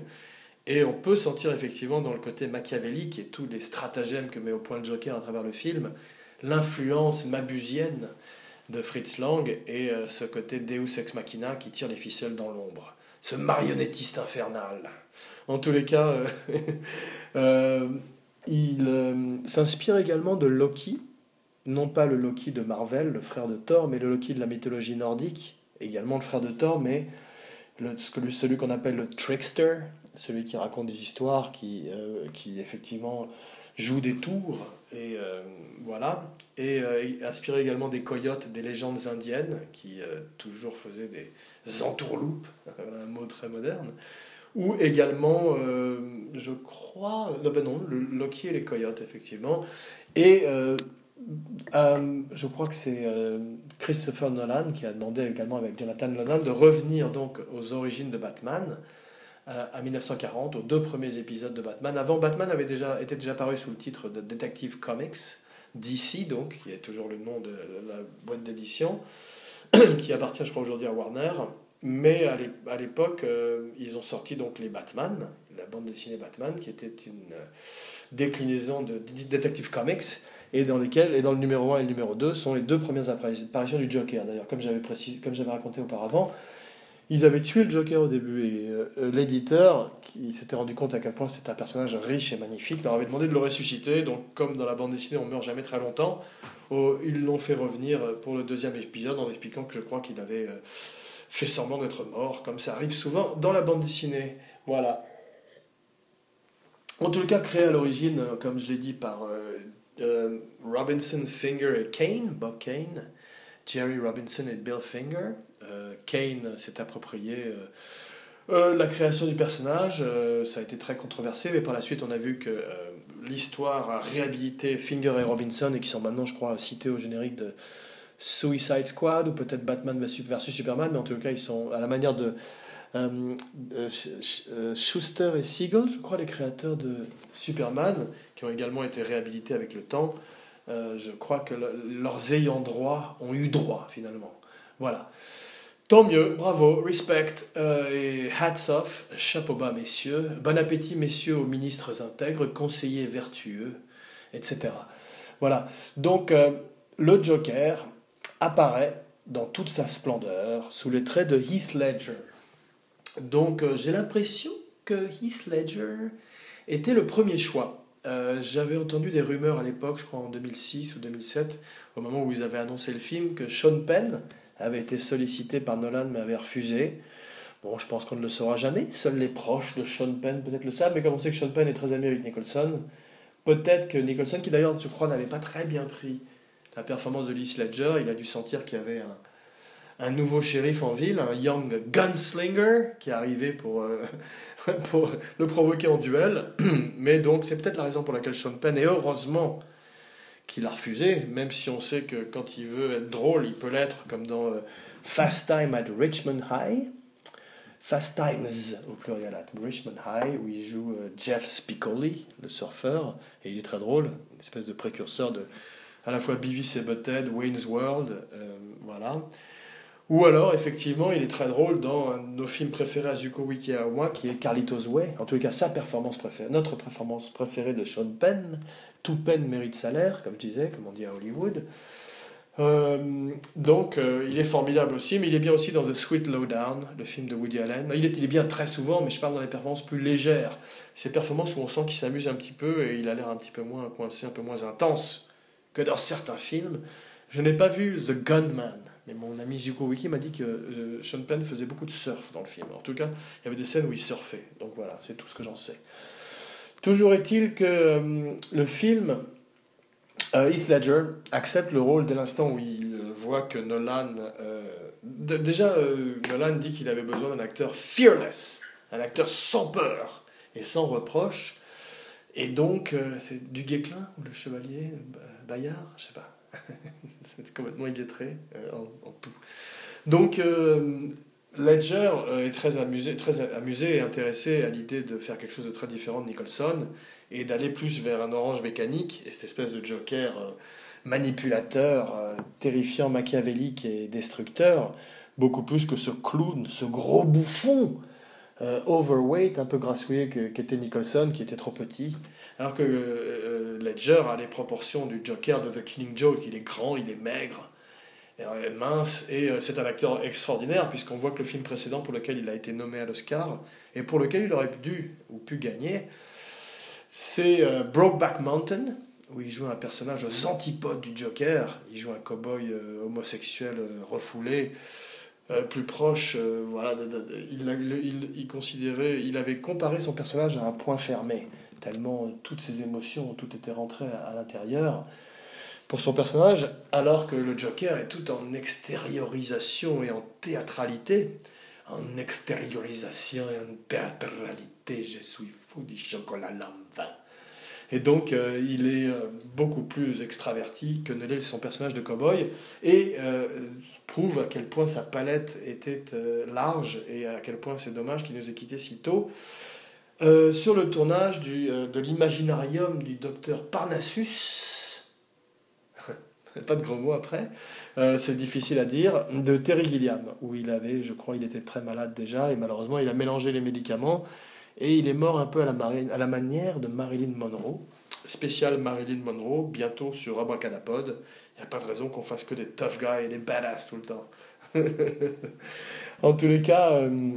Et on peut sentir effectivement dans le côté machiavélique et tous les stratagèmes que met au point le Joker à travers le film, l'influence mabusienne de Fritz Lang et euh, ce côté Deus Ex Machina qui tire les ficelles dans l'ombre. Ce marionnettiste infernal. En tous les cas, euh, euh, il euh, s'inspire également de Loki, non pas le Loki de Marvel, le frère de Thor, mais le Loki de la mythologie nordique, également le frère de Thor, mais le, celui qu'on appelle le trickster, celui qui raconte des histoires, qui, euh, qui effectivement joue des tours, et euh, voilà, et euh, inspiré également des coyotes, des légendes indiennes, qui euh, toujours faisaient des entourloupes, un mot très moderne, ou également, euh, je crois, non ben non, le Loki et les coyotes, effectivement, et euh, euh, je crois que c'est euh, Christopher Nolan qui a demandé également avec Jonathan Nolan de revenir donc aux origines de Batman, à mille neuf cent quarante, aux deux premiers épisodes de Batman. Avant, Batman avait déjà, était déjà paru sous le titre de Detective Comics, D C donc, qui est toujours le nom de la boîte d'édition, qui appartient je crois aujourd'hui à Warner, mais à l'époque, euh, ils ont sorti donc les Batman, la bande dessinée Batman, qui était une déclinaison de Detective Comics, et dans, lesquels, et dans le numéro un et le numéro deux sont les deux premières apparitions du Joker. D'ailleurs, comme j'avais précis, comme j'avais raconté auparavant, ils avaient tué le Joker au début et euh, l'éditeur, qui s'était rendu compte à quel point c'était un personnage riche et magnifique, leur avait demandé de le ressusciter. Donc comme dans la bande dessinée on meurt jamais très longtemps, oh, ils l'ont fait revenir pour le deuxième épisode en expliquant que je crois qu'il avait euh, fait semblant d'être mort, comme ça arrive souvent dans la bande dessinée. Voilà. En tout cas, créé à l'origine, comme je l'ai dit, par euh, euh, Robinson, Finger et Kane, Bob Kane, Jerry Robinson et Bill Finger. Kane s'est approprié euh, euh, la création du personnage, euh, ça a été très controversé, mais par la suite on a vu que euh, l'histoire a réhabilité Finger et Robinson, et qui sont maintenant je crois cités au générique de Suicide Squad, ou peut-être Batman versus Superman, mais en tout cas ils sont à la manière de euh, euh, Schuster et Siegel, je crois les créateurs de Superman, qui ont également été réhabilités avec le temps. Euh, je crois que le, leurs ayants droit ont eu droit finalement. Voilà. Tant mieux, bravo, respect, euh, et hats off, chapeau bas messieurs, bon appétit messieurs aux ministres intègres, conseillers vertueux, et cetera. Voilà, donc euh, le Joker apparaît dans toute sa splendeur sous les traits de Heath Ledger. Donc euh, j'ai l'impression que Heath Ledger était le premier choix. Euh, j'avais entendu des rumeurs à l'époque, je crois en deux mille six ou deux mille sept, au moment où ils avaient annoncé le film, que Sean Penn avait été sollicité par Nolan mais avait refusé. Bon, je pense qu'on ne le saura jamais. Seuls les proches de Sean Penn peut-être le savent, mais comme on sait que Sean Penn est très ami avec Nicholson, peut-être que Nicholson, qui d'ailleurs, je crois, n'avait pas très bien pris la performance de Heath Ledger, il a dû sentir qu'il y avait un, un nouveau shérif en ville, un young gunslinger, qui est arrivé pour, euh, pour le provoquer en duel. Mais donc, c'est peut-être la raison pour laquelle Sean Penn, et heureusement qu'il a refusé, même si on sait que quand il veut être drôle, il peut l'être, comme dans euh, Fast Time at Richmond High, Fast Times au pluriel at Richmond High, où il joue euh, Jeff Spicoli, le surfeur, et il est très drôle, une espèce de précurseur de à la fois Beavis et Butthead, Wayne's World, euh, voilà. Ou alors, effectivement, il est très drôle dans un de nos films préférés à Zuko Wiki et à moi, qui est Carlitos Way, en tout cas sa performance préférée, notre performance préférée de Sean Penn, tout peine mérite salaire, comme je disais, comme on dit à Hollywood. Euh, donc, euh, il est formidable aussi, mais il est bien aussi dans The Sweet Lowdown, le film de Woody Allen. Il est, il est bien très souvent, mais je parle dans les performances plus légères. Ces performances où on sent qu'il s'amuse un petit peu, et il a l'air un petit peu moins coincé, un peu moins intense que dans certains films. Je n'ai pas vu The Gunman, mais mon ami Zuko Wiki m'a dit que euh, Sean Penn faisait beaucoup de surf dans le film. En tout cas, il y avait des scènes où il surfait. Donc voilà, c'est tout ce que j'en sais. Toujours est-il que euh, le film, euh, Heath Ledger accepte le rôle dès l'instant où il euh, voit que Nolan... Euh, déjà, euh, Nolan dit qu'il avait besoin d'un acteur fearless, un acteur sans peur et sans reproche. Et donc, euh, c'est du Guesclin ou le Chevalier Bayard, je sais pas. C'est complètement illettré euh, en, en tout. Donc, euh, Ledger est très amusé, très amusé et intéressé à l'idée de faire quelque chose de très différent de Nicholson et d'aller plus vers un orange mécanique et cette espèce de Joker euh, manipulateur, euh, terrifiant, machiavélique et destructeur, beaucoup plus que ce clown, ce gros bouffon euh, overweight, un peu grassouillé qu'était Nicholson, qui était trop petit. Alors que euh, Ledger a les proportions du Joker de The Killing Joke, il est grand, il est maigre, mince, et c'est un acteur extraordinaire puisqu'on voit que le film précédent pour lequel il a été nommé à l'Oscar et pour lequel il aurait dû ou pu gagner, c'est euh, Brokeback Mountain, où il joue un personnage aux antipodes du Joker. Il joue un cow-boy euh, homosexuel euh, refoulé, euh, plus proche, euh, voilà, de, de, de, il, il, il, considérait, il avait comparé son personnage à un point fermé, tellement euh, toutes ses émotions, tout était rentré à, à l'intérieur pour son personnage, alors que le Joker est tout en extériorisation et en théâtralité. En extériorisation et en théâtralité, je suis fou du chocolat l'envin. Et donc, euh, il est euh, beaucoup plus extraverti que ne l'est son personnage de cow-boy, et euh, prouve à quel point sa palette était euh, large, et à quel point c'est dommage qu'il nous ait quittés si tôt. Euh, sur le tournage du, euh, de l'imaginarium du docteur Parnassus, pas de gros mots après, euh, c'est difficile à dire, de Terry Gilliam, où il avait, je crois, il était très malade déjà, et malheureusement, il a mélangé les médicaments, et il est mort un peu à la, mari- à la manière de Marilyn Monroe, spécial Marilyn Monroe, bientôt sur Abracadapod. Il n'y a pas de raison qu'on fasse que des tough guys et des badass tout le temps. En tous les cas, euh,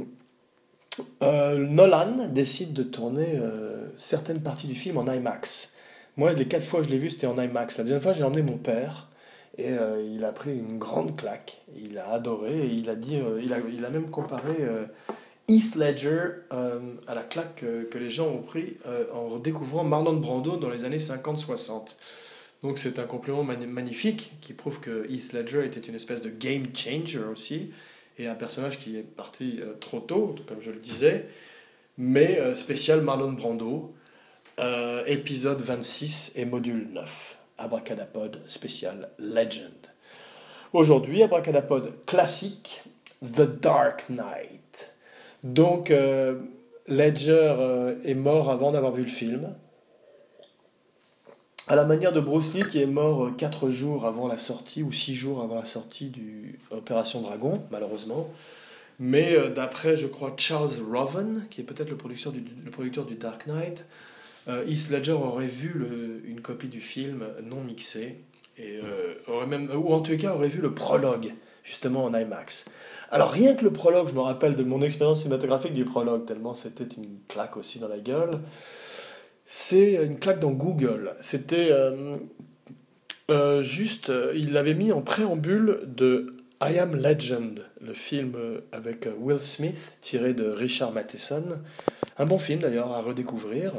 euh, Nolan décide de tourner euh, certaines parties du film en IMAX. Moi, les quatre fois que je l'ai vu, c'était en IMAX. La deuxième fois, j'ai emmené mon père, et euh, il a pris une grande claque. Il a adoré, et il a dit, euh, il, a, il a même comparé euh, Heath Ledger euh, à la claque euh, que les gens ont pris euh, en redécouvrant Marlon Brando dans les années cinquante soixante. Donc c'est un compliment mani- magnifique qui prouve que Heath Ledger était une espèce de game changer aussi, et un personnage qui est parti euh, trop tôt, comme je le disais, mais euh, spécial Marlon Brando. Euh, épisode vingt-six et module neuf, Abracadapod spécial Legend. Aujourd'hui, Abracadapod classique, The Dark Knight. Donc, euh, Ledger euh, est mort avant d'avoir vu le film. À la manière de Bruce Lee, qui est mort quatre jours avant la sortie, ou six jours avant la sortie du Opération Dragon, malheureusement. Mais euh, d'après, je crois, Charles Roven, qui est peut-être le producteur du, le producteur du Dark Knight, Euh, Heath Ledger aurait vu le, une copie du film non mixée, et, euh, aurait même, ou en tout cas aurait vu le prologue, justement en IMAX. Alors rien que le prologue, je me rappelle de mon expérience cinématographique du prologue, tellement c'était une claque aussi dans la gueule. C'est une claque dans Google. C'était euh, euh, juste, euh, il l'avait mis en préambule de I Am Legend, le film avec Will Smith, tiré de Richard Matheson. Un bon film d'ailleurs à redécouvrir.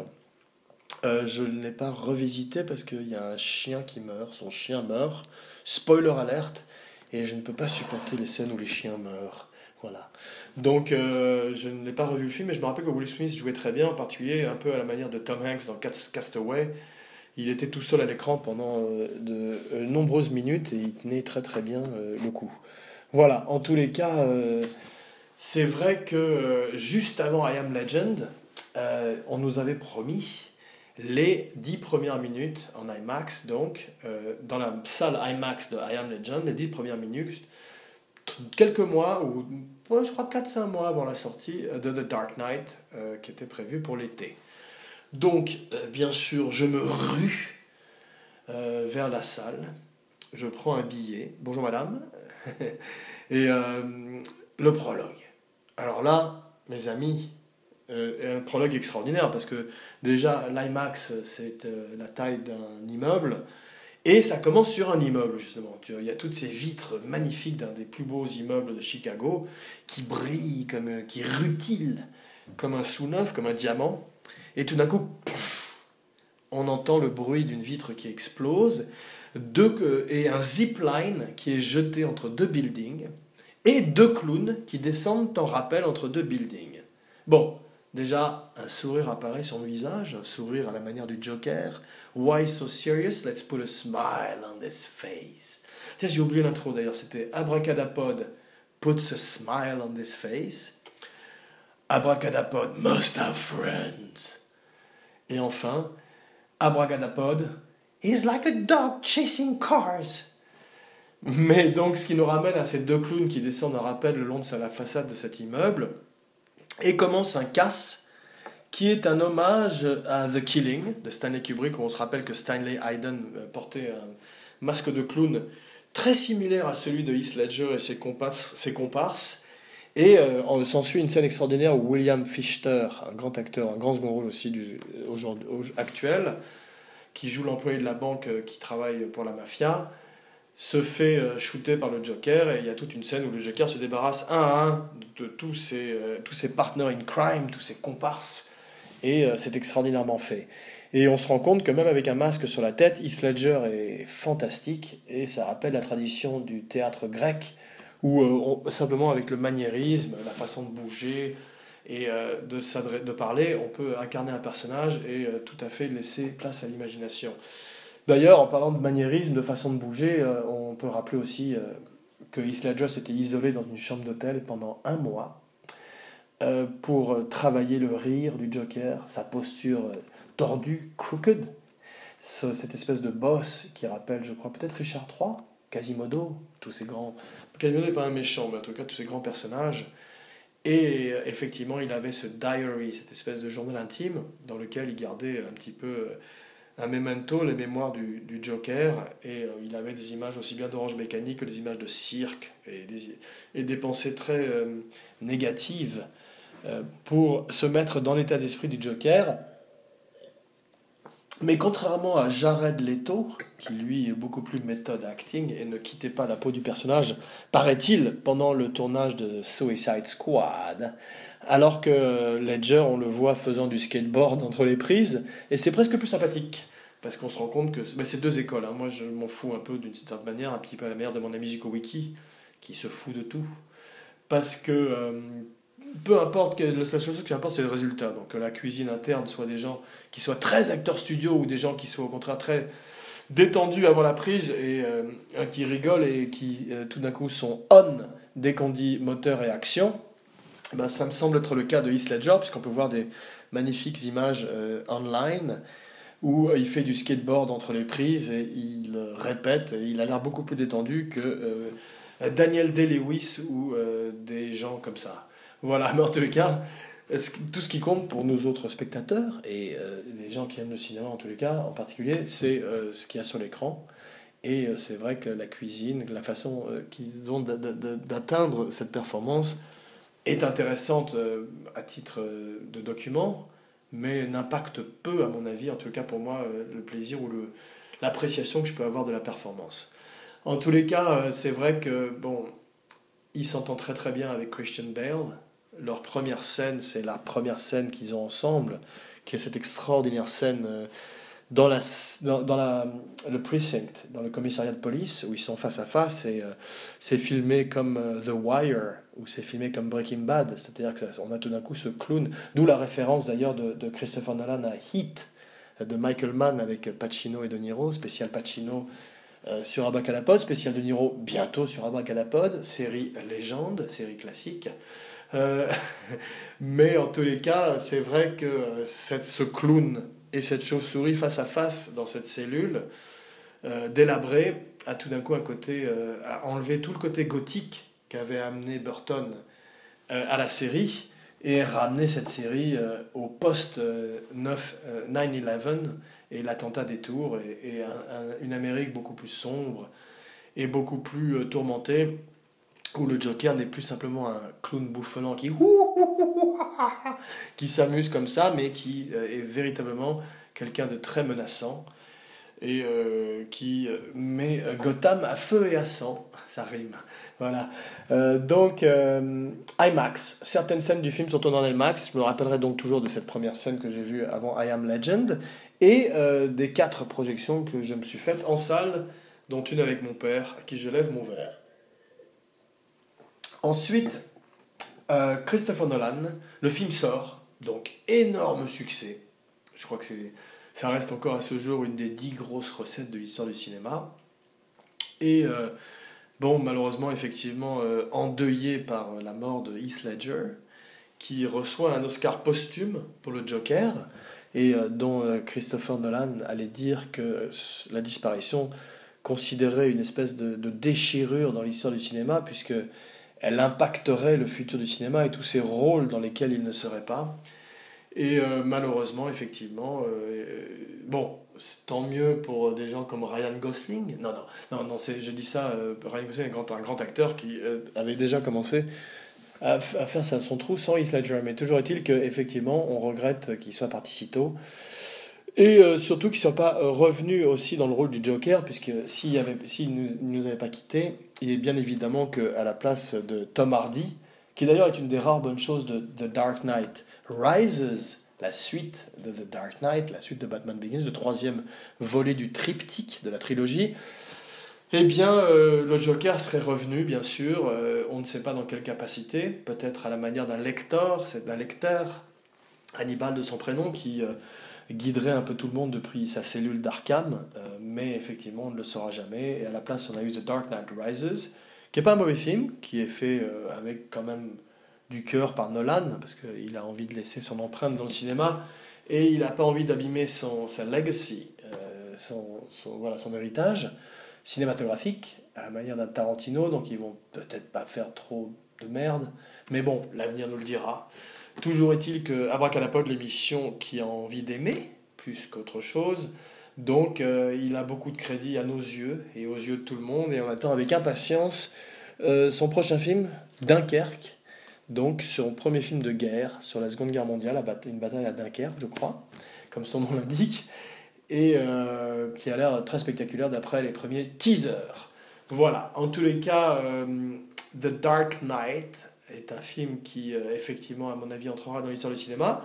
Euh, je ne l'ai pas revisité parce qu'il y a un chien qui meurt, son chien meurt, spoiler alerte, et je ne peux pas supporter les scènes où les chiens meurent, voilà. Donc euh, je ne l'ai pas revu le film, mais je me rappelle que Will Smith jouait très bien, en particulier un peu à la manière de Tom Hanks dans Castaway. Il était tout seul à l'écran pendant euh, de euh, nombreuses minutes, et il tenait très très bien euh, le coup. Voilà, en tous les cas, euh, c'est vrai que euh, juste avant I Am Legend, euh, on nous avait promis les dix premières minutes en IMAX, donc, euh, dans la salle IMAX de I Am Legend, les dix premières minutes, quelques mois, ou ouais, je crois quatre à cinq mois avant la sortie de The Dark Knight, euh, qui était prévue pour l'été. Donc, euh, bien sûr, je me rue euh, vers la salle, je prends un billet, bonjour madame, et euh, le prologue. Alors là, mes amis, Euh, un prologue extraordinaire parce que déjà l'IMAX c'est euh, la taille d'un immeuble et ça commence sur un immeuble justement. Il y a toutes ces vitres magnifiques d'un des plus beaux immeubles de Chicago qui brillent, comme, euh, qui rutilent comme un sous-neuf, comme un diamant, et tout d'un coup pouf, on entend le bruit d'une vitre qui explose, deux, euh, et un zipline qui est jeté entre deux buildings et deux clowns qui descendent en rappel entre deux buildings. Bon, déjà, un sourire apparaît sur le visage, un sourire à la manière du Joker. Why so serious? Let's put a smile on this face. Tiens, j'ai oublié l'intro d'ailleurs, c'était Abracadapod puts a smile on his face. Abracadapod must have friends. Et enfin, Abracadapod is like a dog chasing cars. Mais donc, ce qui nous ramène à ces deux clowns qui descendent un rappel le long de la façade de cet immeuble, et commence un casse qui est un hommage à The Killing de Stanley Kubrick, où on se rappelle que Stanley Hayden portait un masque de clown très similaire à celui de Heath Ledger et ses comparses, ses comparses. Et euh, on s'ensuit une scène extraordinaire où William Fichtner, un grand acteur, un grand second rôle aussi du, aujourd'hui, actuel, qui joue l'employé de la banque qui travaille pour la mafia, se fait shooter par le Joker, et il y a toute une scène où le Joker se débarrasse un à un de tous ses, euh, tous ses partners in crime, tous ses comparses, et euh, c'est extraordinairement fait. Et on se rend compte que même avec un masque sur la tête, Heath Ledger est fantastique, et ça rappelle la tradition du théâtre grec, où euh, on, simplement avec le maniérisme, la façon de bouger, et euh, de, s'adre- de parler, on peut incarner un personnage et euh, tout à fait laisser place à l'imagination. D'ailleurs, en parlant de maniérisme, de façon de bouger, euh, on peut rappeler aussi euh, que Heath Ledger s'était isolé dans une chambre d'hôtel pendant un mois euh, pour euh, travailler le rire du Joker, sa posture euh, tordue, crooked, ce, cette espèce de boss qui rappelle, je crois, peut-être Richard trois, Quasimodo, tous ces grands... Quasimodo n'est pas un méchant, mais en tout cas, tous ces grands personnages. Et euh, effectivement, il avait ce diary, cette espèce de journal intime, dans lequel il gardait un petit peu... Euh, un memento, les mémoires du, du Joker, et euh, il avait des images aussi bien d'Orange Mécanique que des images de cirque, et des, et des pensées très euh, négatives euh, pour se mettre dans l'état d'esprit du Joker. Mais contrairement à Jared Leto, qui lui est beaucoup plus méthode acting et ne quittait pas la peau du personnage, paraît-il, pendant le tournage de Suicide Squad, alors que Ledger, on le voit faisant du skateboard entre les prises, et c'est presque plus sympathique, parce qu'on se rend compte que... Ben, c'est deux écoles, hein. Moi je m'en fous un peu d'une certaine manière, un petit peu à la manière de mon ami Jiko Wiki, qui se fout de tout, parce que... Euh, peu importe, la seule chose qui importe c'est le résultat, donc que la cuisine interne soit des gens qui soient très acteurs studio ou des gens qui soient au contraire très détendus avant la prise et euh, qui rigolent et qui euh, tout d'un coup sont on dès qu'on dit moteur et action, ben, ça me semble être le cas de Heath Ledger, puisqu'on peut voir des magnifiques images euh, online où il fait du skateboard entre les prises et il répète, et il a l'air beaucoup plus détendu que euh, Daniel Day-Lewis ou euh, des gens comme ça. Voilà, mais en tous les cas, tout ce qui compte pour nos autres spectateurs, et euh, les gens qui aiment le cinéma en tous les cas, en particulier, c'est euh, ce qu'il y a sur l'écran. Et euh, c'est vrai que la cuisine, la façon euh, qu'ils ont d'atteindre cette performance est intéressante euh, à titre euh, de document, mais n'impacte peu, à mon avis, en tout cas pour moi, euh, le plaisir ou le, l'appréciation que je peux avoir de la performance. En tous les cas, euh, c'est vrai que, bon, il s'entend très très bien avec Christian Bale. Leur première scène, c'est la première scène qu'ils ont ensemble, qui est cette extraordinaire scène dans, la, dans, dans la, le precinct, dans le commissariat de police, où ils sont face à face, et euh, c'est filmé comme euh, The Wire, ou c'est filmé comme Breaking Bad, c'est-à-dire qu'on a tout d'un coup ce clown, d'où la référence d'ailleurs de, de Christopher Nolan à Heat, de Michael Mann avec Pacino et De Niro, spécial Pacino euh, sur Abracadapod, spécial De Niro bientôt sur Abracadapod, série légende, série classique. Euh, mais en tous les cas, c'est vrai que cette, ce clown et cette chauve-souris face à face dans cette cellule euh, délabrée a tout d'un coup un côté, euh, a enlevé tout le côté gothique qu'avait amené Burton euh, à la série et ramené cette série euh, au post euh, neuf, euh, neuf onze et l'attentat des tours et, et un, un, une Amérique beaucoup plus sombre et beaucoup plus euh, tourmentée, où le Joker n'est plus simplement un clown bouffonnant qui, qui s'amuse comme ça, mais qui est véritablement quelqu'un de très menaçant, et euh, qui met Gotham à feu et à sang. Ça rime. Voilà. Euh, donc, euh, IMAX. Certaines scènes du film sont tournées en IMAX. Je me rappellerai donc toujours de cette première scène que j'ai vue avant I Am Legend, et euh, des quatre projections que je me suis faites en salle, dont une avec mon père, à qui je lève mon verre. Ensuite, euh, Christopher Nolan, le film sort, donc énorme succès. Je crois que c'est, ça reste encore à ce jour une des dix grosses recettes de l'histoire du cinéma. Et euh, Bon, malheureusement, effectivement, euh, endeuillé par la mort de Heath Ledger, qui reçoit un Oscar posthume pour le Joker, et euh, dont euh, Christopher Nolan allait dire que la disparition considérait une espèce de, de déchirure dans l'histoire du cinéma, puisque elle impacterait le futur du cinéma et tous ses rôles dans lesquels il ne serait pas. Et euh, malheureusement, effectivement, euh, euh, bon, c'est tant mieux pour des gens comme Ryan Gosling. Non, non, non, non c'est, je dis ça, euh, Ryan Gosling est un grand, un grand acteur qui euh, avait déjà commencé à, f- à faire son trou sans Heath Ledger. Mais toujours est-il qu'effectivement, on regrette qu'il soit parti si tôt. Et euh, surtout qu'il ne soit pas revenu aussi dans le rôle du Joker, puisque s'il ne nous, nous avait pas quitté, il est bien évidemment qu'à la place de Tom Hardy, qui d'ailleurs est une des rares bonnes choses de The Dark Knight Rises, la suite de The Dark Knight, la suite de Batman Begins, le troisième volet du triptyque de la trilogie, eh bien, euh, le Joker serait revenu, bien sûr, euh, on ne sait pas dans quelle capacité, peut-être à la manière d'un lecteur, c'est d'un lecteur, Hannibal de son prénom, qui euh, guiderait un peu tout le monde depuis sa cellule d'Arkham, euh, mais effectivement, on ne le saura jamais, et à la place, on a eu The Dark Knight Rises, qui n'est pas un mauvais film, qui est fait euh, avec quand même du cœur par Nolan, parce qu'il a envie de laisser son empreinte dans le cinéma, et il n'a pas envie d'abîmer son, sa legacy, euh, son, son, voilà, son héritage cinématographique, à la manière d'un Tarantino, donc ils vont peut-être pas faire trop de merde, mais bon, l'avenir nous le dira. Toujours est-il que Abracadapod, l'émission qui a envie d'aimer, plus qu'autre chose, donc euh, il a beaucoup de crédit à nos yeux, et aux yeux de tout le monde, et on attend avec impatience euh, son prochain film, Dunkerque, donc son premier film de guerre sur la Seconde Guerre mondiale, une bataille à Dunkerque, je crois, comme son nom l'indique, et euh, qui a l'air très spectaculaire d'après les premiers teasers. Voilà, en tous les cas, euh, The Dark Knight est un film qui, euh, effectivement, à mon avis, entrera dans l'histoire du cinéma,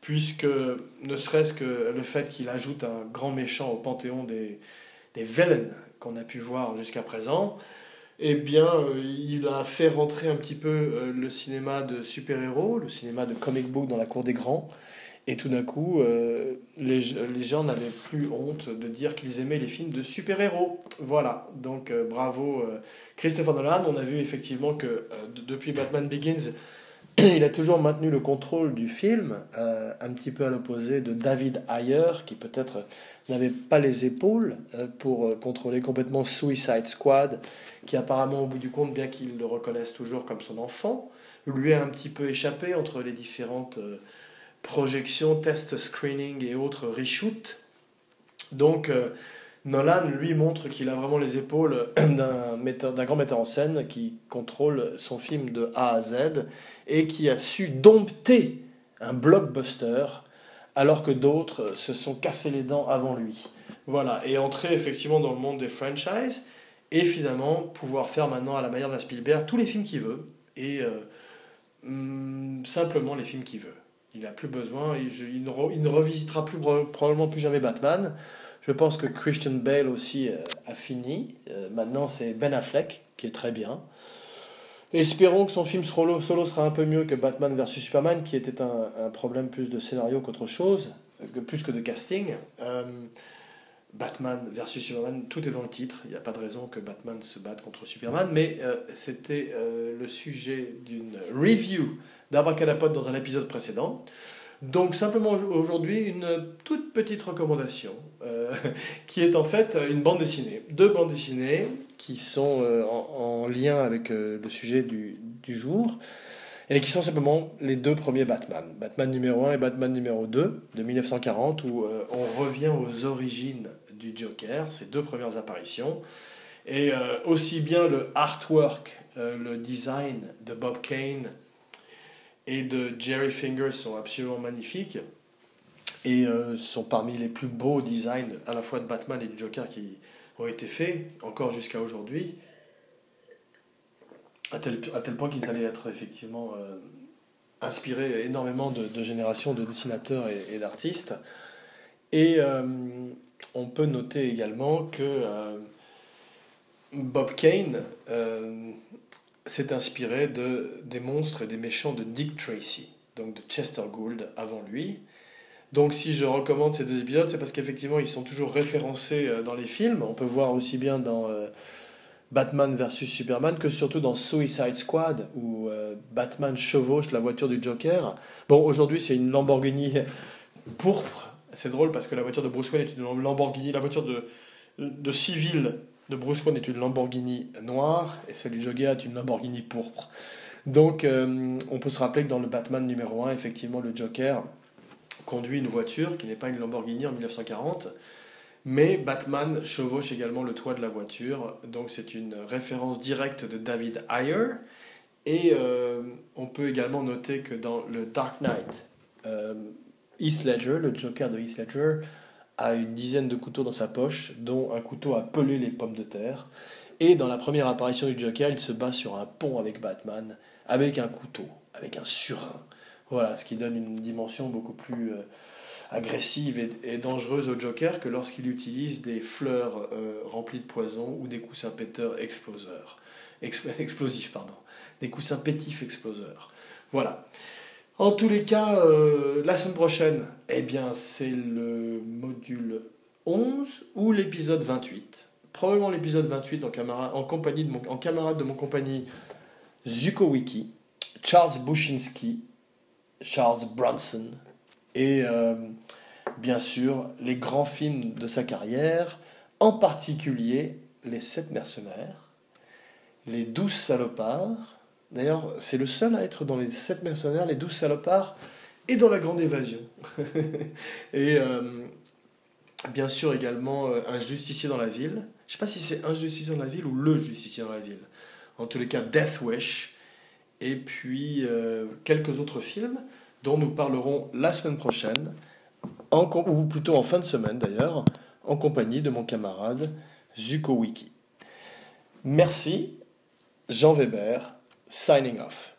puisque ne serait-ce que le fait qu'il ajoute un grand méchant au panthéon des, des villains qu'on a pu voir jusqu'à présent, eh bien, euh, il a fait rentrer un petit peu euh, le cinéma de super-héros, le cinéma de comic book dans la cour des grands, et tout d'un coup, euh, les, les gens n'avaient plus honte de dire qu'ils aimaient les films de super-héros. Voilà, donc euh, bravo euh, Christopher Nolan. On a vu effectivement que euh, d- depuis Batman Begins, il a toujours maintenu le contrôle du film, euh, un petit peu à l'opposé de David Ayer, qui peut-être n'avait pas les épaules pour contrôler complètement Suicide Squad, qui apparemment, au bout du compte, bien qu'il le reconnaisse toujours comme son enfant, lui a un petit peu échappé entre les différentes projections, tests, screenings et autres reshoots. Donc, euh, Nolan, lui, montre qu'il a vraiment les épaules d'un, metteur, d'un grand metteur en scène qui contrôle son film de A à Z et qui a su dompter un blockbuster alors que d'autres se sont cassés les dents avant lui. Voilà, et entrer effectivement dans le monde des franchises et finalement pouvoir faire maintenant à la manière d'un Spielberg tous les films qu'il veut et euh, hum, simplement les films qu'il veut. Il n'a plus besoin, il, je, il, ne re, il ne revisitera plus probablement plus jamais Batman. Je pense que Christian Bale aussi euh, a fini. Euh, maintenant, c'est Ben Affleck, qui est très bien. Espérons que son film solo, solo sera un peu mieux que Batman versus. Superman, qui était un, un problème plus de scénario qu'autre chose, que, plus que de casting. Euh, Batman versus. Superman, tout est dans le titre. Il n'y a pas de raison que Batman se batte contre Superman. Mais euh, c'était euh, le sujet d'une review d'Abracadapod dans un épisode précédent. Donc simplement aujourd'hui une toute petite recommandation euh, qui est en fait une bande dessinée, deux bandes dessinées qui sont euh, en, en lien avec euh, le sujet du, du jour et qui sont simplement les deux premiers Batman, Batman numéro un et Batman numéro deux de dix-neuf cent quarante où euh, on revient aux origines du Joker, ses deux premières apparitions et euh, aussi bien le artwork, euh, le design de Bob Kane et de Jerry Finger sont absolument magnifiques et euh, sont parmi les plus beaux designs à la fois de Batman et du Joker qui ont été faits encore jusqu'à aujourd'hui à tel, à tel point qu'ils allaient être effectivement euh, inspirés énormément de, de générations de dessinateurs et, et d'artistes et euh, on peut noter également que euh, Bob Kane euh, s'est inspiré de, des monstres et des méchants de Dick Tracy, donc de Chester Gould avant lui. Donc si je recommande ces deux épisodes, c'est parce qu'effectivement ils sont toujours référencés dans les films. On peut voir aussi bien dans euh, Batman versus Superman que surtout dans Suicide Squad où euh, Batman chevauche la voiture du Joker. Bon, aujourd'hui c'est une Lamborghini pourpre, c'est drôle parce que la voiture de Bruce Wayne est une Lamborghini, la voiture de, de civil de Bruce Wayne est une Lamborghini noire et celle du Joker est une Lamborghini pourpre. Donc euh, on peut se rappeler que dans le Batman numéro un, effectivement le Joker conduit une voiture qui n'est pas une Lamborghini en dix-neuf cent quarante. Mais Batman chevauche également le toit de la voiture, donc c'est une référence directe de David Ayer. Et euh, on peut également noter que dans le Dark Knight, euh, Heath Ledger, le Joker de Heath Ledger, a une dizaine de couteaux dans sa poche, dont un couteau à peler les pommes de terre. Et dans la première apparition du Joker, il se bat sur un pont avec Batman, avec un couteau, avec un surin. Voilà, ce qui donne une dimension beaucoup plus... Euh, agressive et, et dangereuse au Joker que lorsqu'il utilise des fleurs euh, remplies de poison ou des coussins péteurs exploseurs. Ex- explosifs, pardon. Des coussins pétifs exploseurs. Voilà. En tous les cas, euh, la semaine prochaine, eh bien, c'est le module onze ou l'épisode vingt-huit. Probablement l'épisode vingt-huit en, camara- en, compagnie de mon, en camarade de mon compagnie Zuko Wiki, Charles Bushinsky, Charles Bronson, et euh, bien sûr les grands films de sa carrière, en particulier Les Sept Mercenaires, Les Douze Salopards. D'ailleurs, c'est le seul à être dans Les Sept Mercenaires, Les Douze Salopards et dans La Grande Évasion. Et euh, bien sûr également euh, Un Justicier dans la Ville. Je ne sais pas si c'est Un Justicier dans la Ville ou Le Justicier dans la Ville. En tous les cas, Death Wish. Et puis euh, quelques autres films dont nous parlerons la semaine prochaine, en com- ou plutôt en fin de semaine d'ailleurs, en compagnie de mon camarade Zuko Wiki. Merci, Jean Weber, signing off.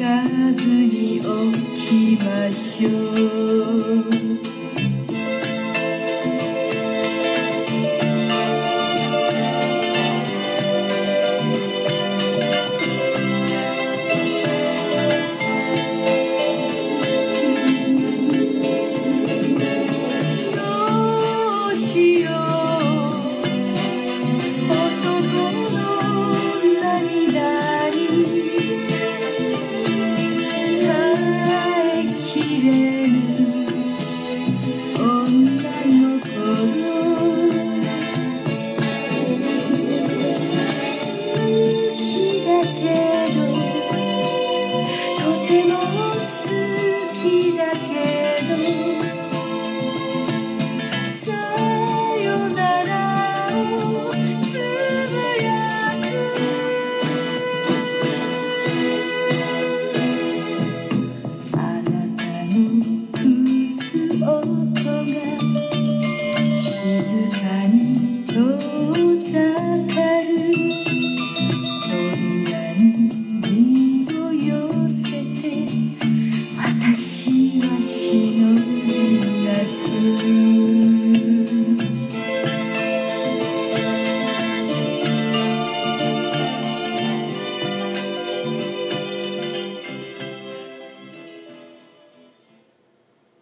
Kazu ni okimasho.